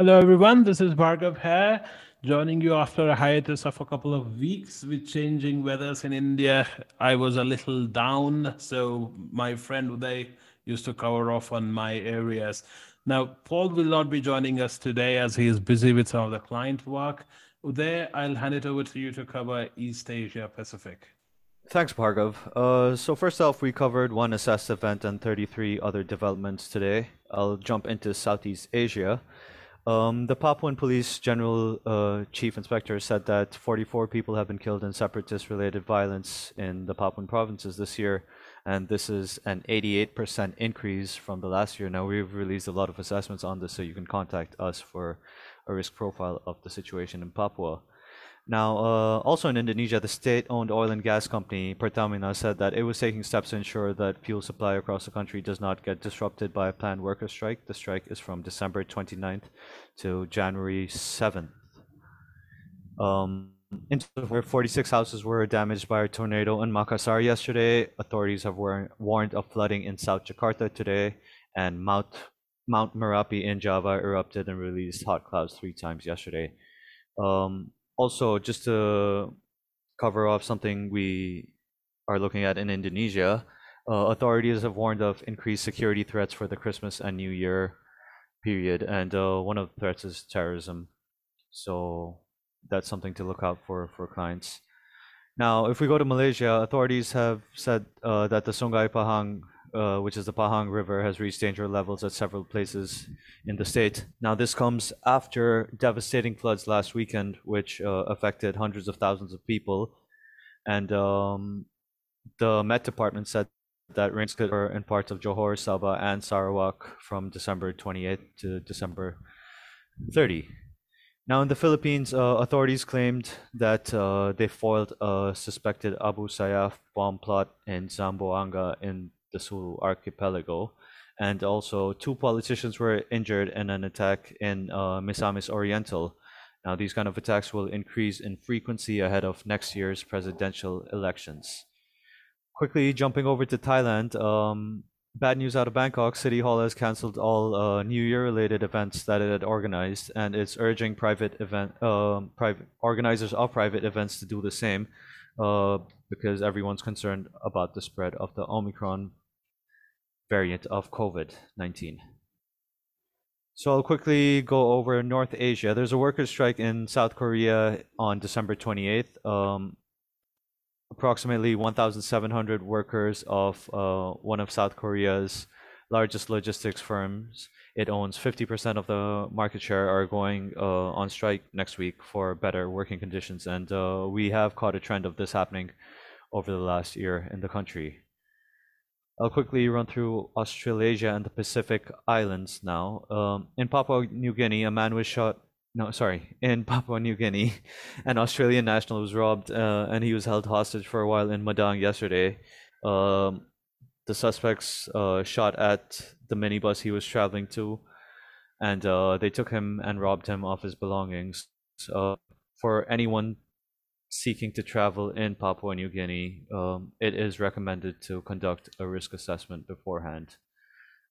Hello everyone, this is Bhargav here, joining you after a hiatus of a couple of weeks. With changing weathers in India, I was a little down, so my friend Uday used to cover off on my areas. Now, Paul will not be joining us today as he is busy with some of the client work. Uday, I'll hand it over to you to cover East Asia Pacific. Thanks, Bhargav. So first off, we covered one assessed event and 33 other developments today. I'll jump into Southeast Asia. The Papuan Police General Chief Inspector said that 44 people have been killed in separatist-related violence in the Papuan provinces this year, and this is an 88% increase from the last year. Now, we've released a lot of assessments on this, so you can contact us for a risk profile of the situation in Papua. Now, also in Indonesia, the state-owned oil and gas company Pertamina said that it was taking steps to ensure that fuel supply across the country does not get disrupted by a planned worker strike. The strike is from December 29th to January 7th. In total, 46 houses were damaged by a tornado in Makassar yesterday. Authorities have warned of flooding in South Jakarta today, and Mount Merapi in Java erupted and released hot clouds 3 times yesterday. Also, just to cover off something we are looking at in Indonesia, authorities have warned of increased security threats for the Christmas and New Year period, and one of the threats is terrorism. So that's something to look out for clients. Now, if we go to Malaysia, authorities have said that the Sungai Pahang, which is the Pahang River, has reached danger levels at several places in the state. Now, this comes after devastating floods last weekend, which affected hundreds of thousands of people. And the Met Department said that rains could occur in parts of Johor, Sabah, and Sarawak from December 28th to December 30. Now, in the Philippines, authorities claimed that they foiled a suspected Abu Sayyaf bomb plot in Zamboanga in the Sulu Archipelago, and also 2 politicians were injured in an attack in Misamis Oriental. Now, these kind of attacks will increase in frequency ahead of next year's presidential elections. Quickly jumping over to Thailand, bad news out of Bangkok. City Hall has cancelled all New Year-related events that it had organized, and it's urging organizers of private events to do the same, because everyone's concerned about the spread of the Omicron variant of COVID-19. So I'll quickly go over North Asia. There's a workers' strike in South Korea on December 28th. Approximately 1,700 workers of one of South Korea's largest logistics firms, it owns 50% of the market share, are going on strike next week for better working conditions. And we have caught a trend of this happening over the last year in the country. I'll quickly run through Australasia and the Pacific Islands now. In Papua New Guinea, an Australian national was robbed and he was held hostage for a while in Madang yesterday. The suspects shot at the minibus he was traveling to, and they took him and robbed him of his belongings. For anyone seeking to travel in Papua New Guinea, it is recommended to conduct a risk assessment beforehand.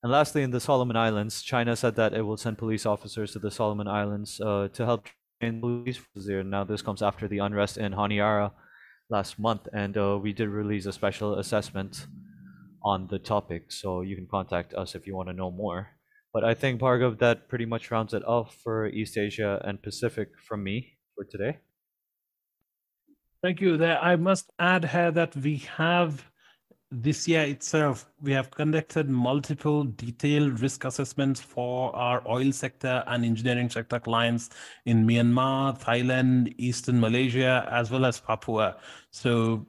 And lastly, in the Solomon Islands, China said that it will send police officers to the Solomon Islands to help train police forces there. Now, this comes after the unrest in Honiara last month, and we did release a special assessment on the topic, so you can contact us if you want to know more. But I think, Bhargav, that pretty much rounds it off for East Asia and Pacific from me for today. Thank you. There, I must add here that we have this year itself, we have conducted multiple detailed risk assessments for our oil sector and engineering sector clients in Myanmar, Thailand, Eastern Malaysia, as well as Papua. So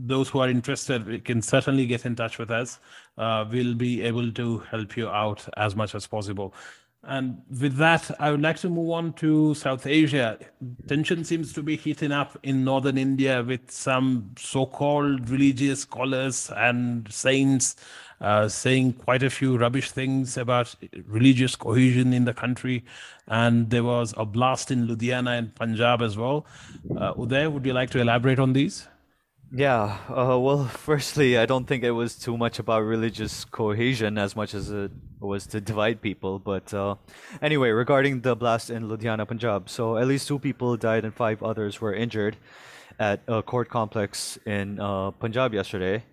those who are interested, we can certainly get in touch with us. We'll be able to help you out as much as possible. And with that, I would like to move on to South Asia. Tension seems to be heating up in northern India with some so-called religious scholars and saints saying quite a few rubbish things about religious cohesion in the country. And there was a blast in Ludhiana and Punjab as well. Uday, would you like to elaborate on these? Well, firstly, I don't think it was too much about religious cohesion as much as it was to divide people. But anyway, regarding the blast in Ludhiana, Punjab, so at least 2 people died and 5 others were injured at a court complex in Punjab yesterday.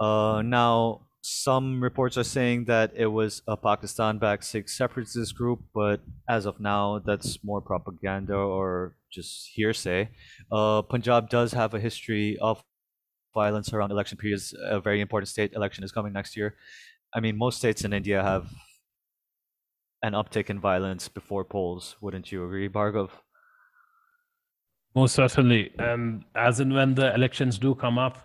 Now, some reports are saying that it was a Pakistan-backed Sikh separatist group, but as of now, that's more propaganda or just hearsay. Punjab does have a history of violence around election periods. A very important state election is coming next year. I mean, most states in India have an uptick in violence before polls. Wouldn't you agree, Bhargav? Most certainly. As and when the elections do come up,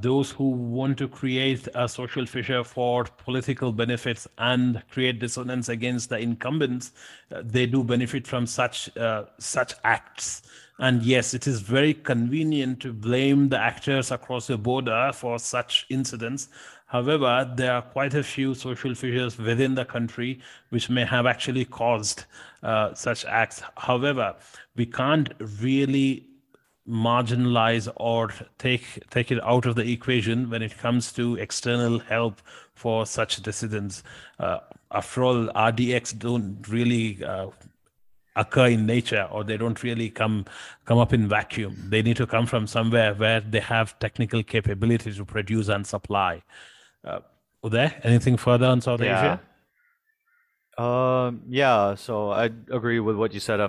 those who want to create a social fissure for political benefits and create dissonance against the incumbents, they do benefit from such acts. And yes, it is very convenient to blame the actors across the border for such incidents. However, there are quite a few social fissures within the country which may have actually caused such acts. However, we can't really marginalize or take it out of the equation when it comes to external help for such dissidents. After all, RDX don't really occur in nature, or they don't really come up in vacuum. They need to come from somewhere where they have technical capability to produce and supply. Uday, anything further on South Asia? So I agree with what you said.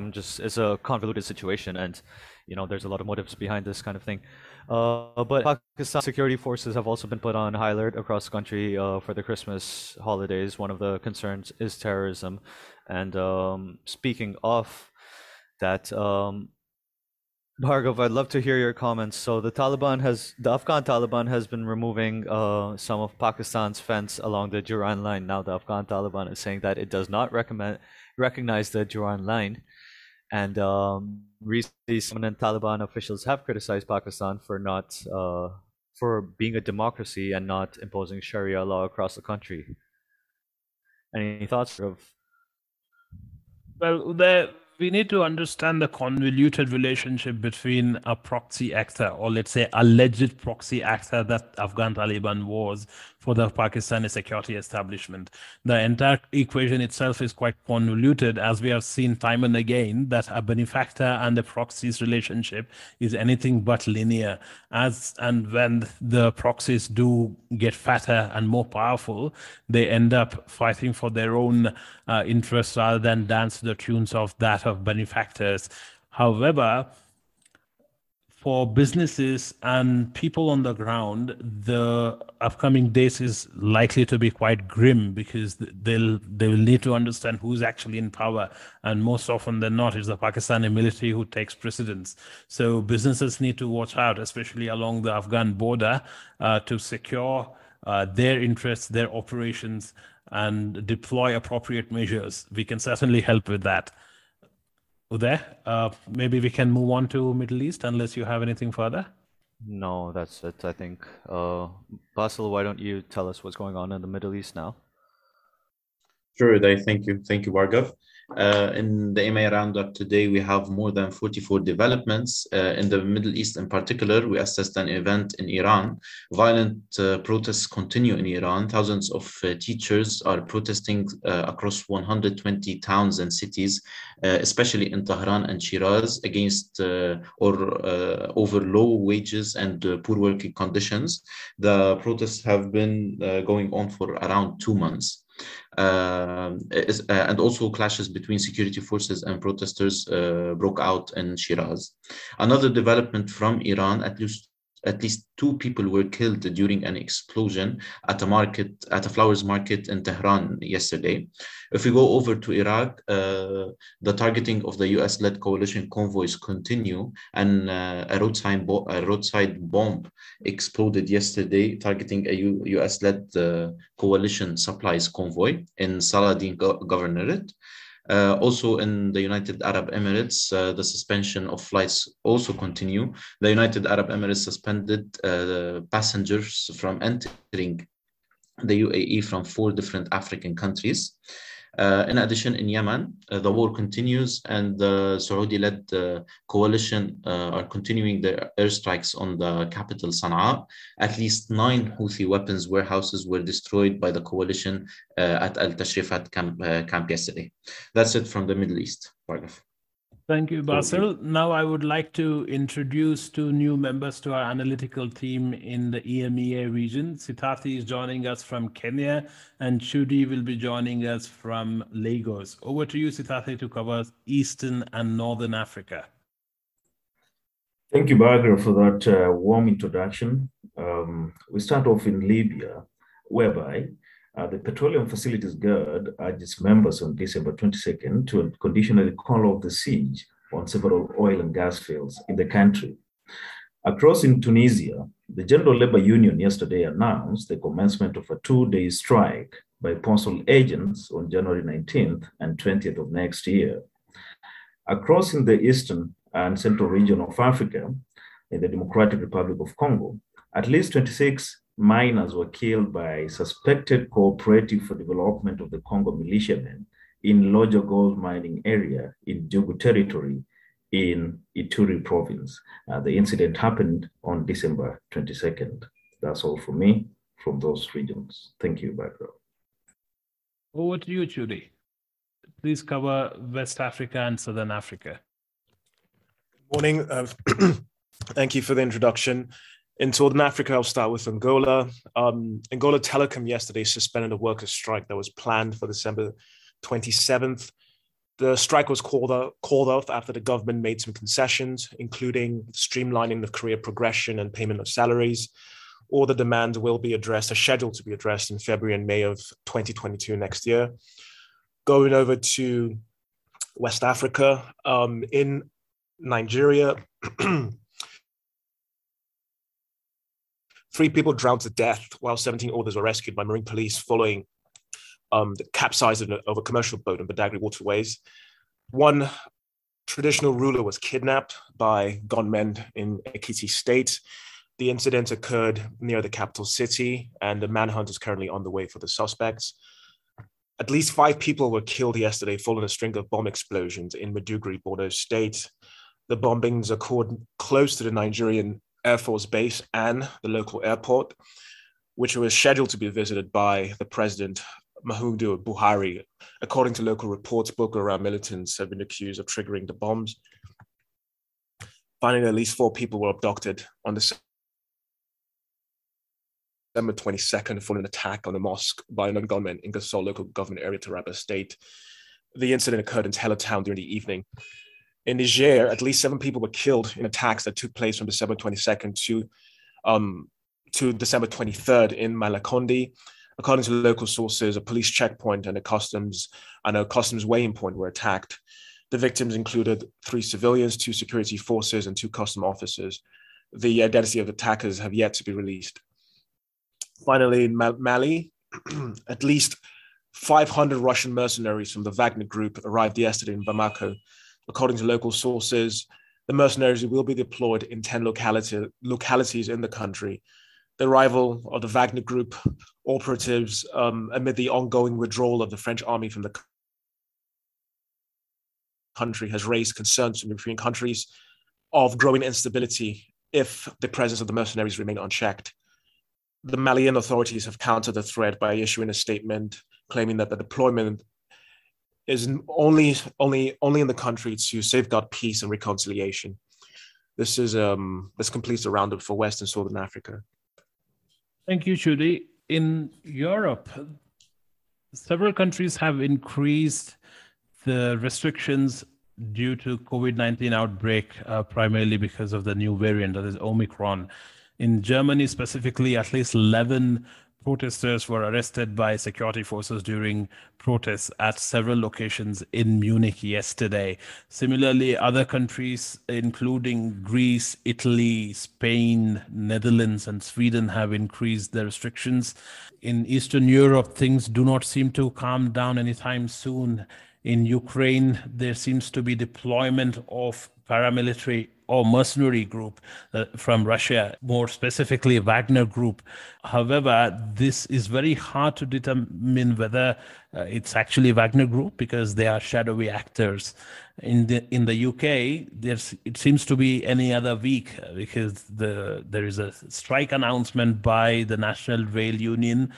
It's a convoluted situation, and there's a lot of motives behind this kind of thing. But Pakistan security forces have also been put on high alert across the country for the Christmas holidays. One of the concerns is terrorism. And speaking of that, Bhargav, I'd love to hear your comments. So the Afghan Taliban has been removing some of Pakistan's fence along the Durand line. Now the Afghan Taliban is saying that it does not recognize the Durand line. And recently, some Taliban officials have criticized Pakistan for for being a democracy and not imposing Sharia law across the country. Any thoughts, Rav? Well, we need to understand the convoluted relationship between a proxy actor, or let's say alleged proxy actor that Afghan Taliban was, for the Pakistani security establishment. The entire equation itself is quite convoluted, as we have seen time and again that a benefactor and the proxy's relationship is anything but linear. As and when the proxies do get fatter and more powerful, they end up fighting for their own interests rather than dance to the tunes of that of benefactors. However, for businesses and people on the ground, the upcoming days is likely to be quite grim, because they will need to understand who's actually in power, and most often than not, it's the Pakistani military who takes precedence. So businesses need to watch out, especially along the Afghan border, to secure their interests, their operations, and deploy appropriate measures. We can certainly help with that. Uday, maybe we can move on to Middle East, unless you have anything further. No, that's it, I think. Basil, why don't you tell us what's going on in the Middle East now? Sure, Uday. Thank you, Bhargav. In the EMEA roundup today, we have more than 44 developments. In the Middle East in particular, we assessed an event in Iran. Violent protests continue in Iran. Thousands of teachers are protesting across 120 towns and cities, especially in Tehran and Shiraz, against over low wages and poor working conditions. The protests have been going on for around 2 months. And also clashes between security forces and protesters broke out in Shiraz. Another development from Iran, at least 2 people were killed during an explosion at a flowers market in Tehran yesterday. If we go over to Iraq, the targeting of the US-led coalition convoys continue, and a roadside bomb exploded yesterday, targeting a US-led coalition supplies convoy in Saladin governorate. Also in the United Arab Emirates, the suspension of flights also continue. The United Arab Emirates suspended passengers from entering the UAE from 4 different African countries. In addition, in Yemen, the war continues, and the Saudi-led coalition are continuing their airstrikes on the capital, Sana'a. At least 9 Houthi weapons warehouses were destroyed by the coalition at Al-Tashrifat camp yesterday. That's it from the Middle East. Bhargav. Thank you, Basil. Now I would like to introduce 2 new members to our analytical team in the EMEA region. Sitati is joining us from Kenya, and Chudi will be joining us from Lagos. Over to you, Sitati, to cover Eastern and Northern Africa. Thank you, Bagra, for that warm introduction. We start off in Libya, whereby the Petroleum Facilities Guard urged its members on December 22nd to conditionally call off the siege on several oil and gas fields in the country. Across in Tunisia, the General Labor Union yesterday announced the commencement of a 2-day strike by postal agents on January 19th and 20th of next year. Across in the Eastern and Central region of Africa, in the Democratic Republic of Congo, at least 26 miners were killed by suspected cooperative for development of the Congo militiamen in Lojo gold mining area in Jugu territory in Ituri province. The incident happened on December 22nd. That's all from me from those regions. Thank you, Bhargav. Over to you, Chudi. Please cover West Africa and Southern Africa. Good morning. Thank you for the introduction. In Southern Africa, I'll start with Angola. Angola Telecom yesterday suspended a workers' strike that was planned for December 27th. The strike was called off after the government made some concessions, including streamlining the career progression and payment of salaries. All the demands will be addressed, are scheduled to be addressed in February and May of 2022 next year. Going over to West Africa, in Nigeria, 3 people drowned to death while 17 others were rescued by marine police following the capsize of a commercial boat in Badagry waterways. 1 traditional ruler was kidnapped by gunmen in Ekiti State. The incident occurred near the capital city, and a manhunt is currently on the way for the suspects. At least 5 people were killed yesterday following a string of bomb explosions in Maiduguri, Borno State. The bombings occurred close to the Nigerian Air Force Base and the local airport, which was scheduled to be visited by the President Muhammadu Buhari. According to local reports, Boko Haram militants have been accused of triggering the bombs. Finally, at least 4 people were abducted on December 22nd following an attack on a mosque by an gunman in Gasol local government area, Taraba State. The incident occurred in Tela Town during the evening. In Niger, at least 7 people were killed in attacks that took place from December 22nd to December 23rd in Malakondi. According to local sources, a police checkpoint and a customs weighing point were attacked. The victims included 3 civilians, 2 security forces, and 2 custom officers. The identity of attackers have yet to be released. Finally, in Mali, at least 500 Russian mercenaries from the Wagner Group arrived yesterday in Bamako. According to local sources, the mercenaries will be deployed in 10 localities in the country. The arrival of the Wagner Group operatives amid the ongoing withdrawal of the French army from the country has raised concerns from European countries of growing instability if the presence of the mercenaries remain unchecked. The Malian authorities have countered the threat by issuing a statement claiming that the deployment is only in the country to safeguard peace and reconciliation. This completes the roundup for West and Southern Africa. Thank you, Chudi. In Europe, several countries have increased the restrictions due to COVID-19 outbreak, primarily because of the new variant, that is Omicron. In Germany specifically, at least 11 protesters were arrested by security forces during protests at several locations in Munich yesterday. Similarly, other countries, including Greece, Italy, Spain, Netherlands, and Sweden, have increased their restrictions. In Eastern Europe, things do not seem to calm down anytime soon. In Ukraine, there seems to be deployment of paramilitary or mercenary group from Russia, more specifically Wagner Group. However, this is very hard to determine whether it's actually Wagner Group, because they are shadowy actors. In the UK, it seems to be any other week, because there is a strike announcement by the National Rail Union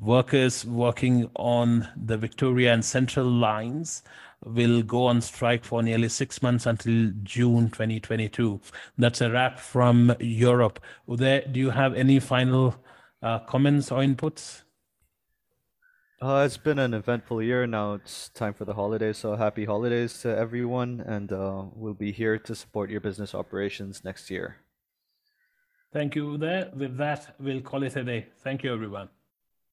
workers working on the Victoria and Central lines will go on strike for nearly 6 months until June 2022. That's a wrap from Europe. Uday, do you have any final comments or inputs? It's been an eventful year. Now it's time for the holidays. So happy holidays to everyone. And we'll be here to support your business operations next year. Thank you, Uday. With that, we'll call it a day. Thank you, everyone.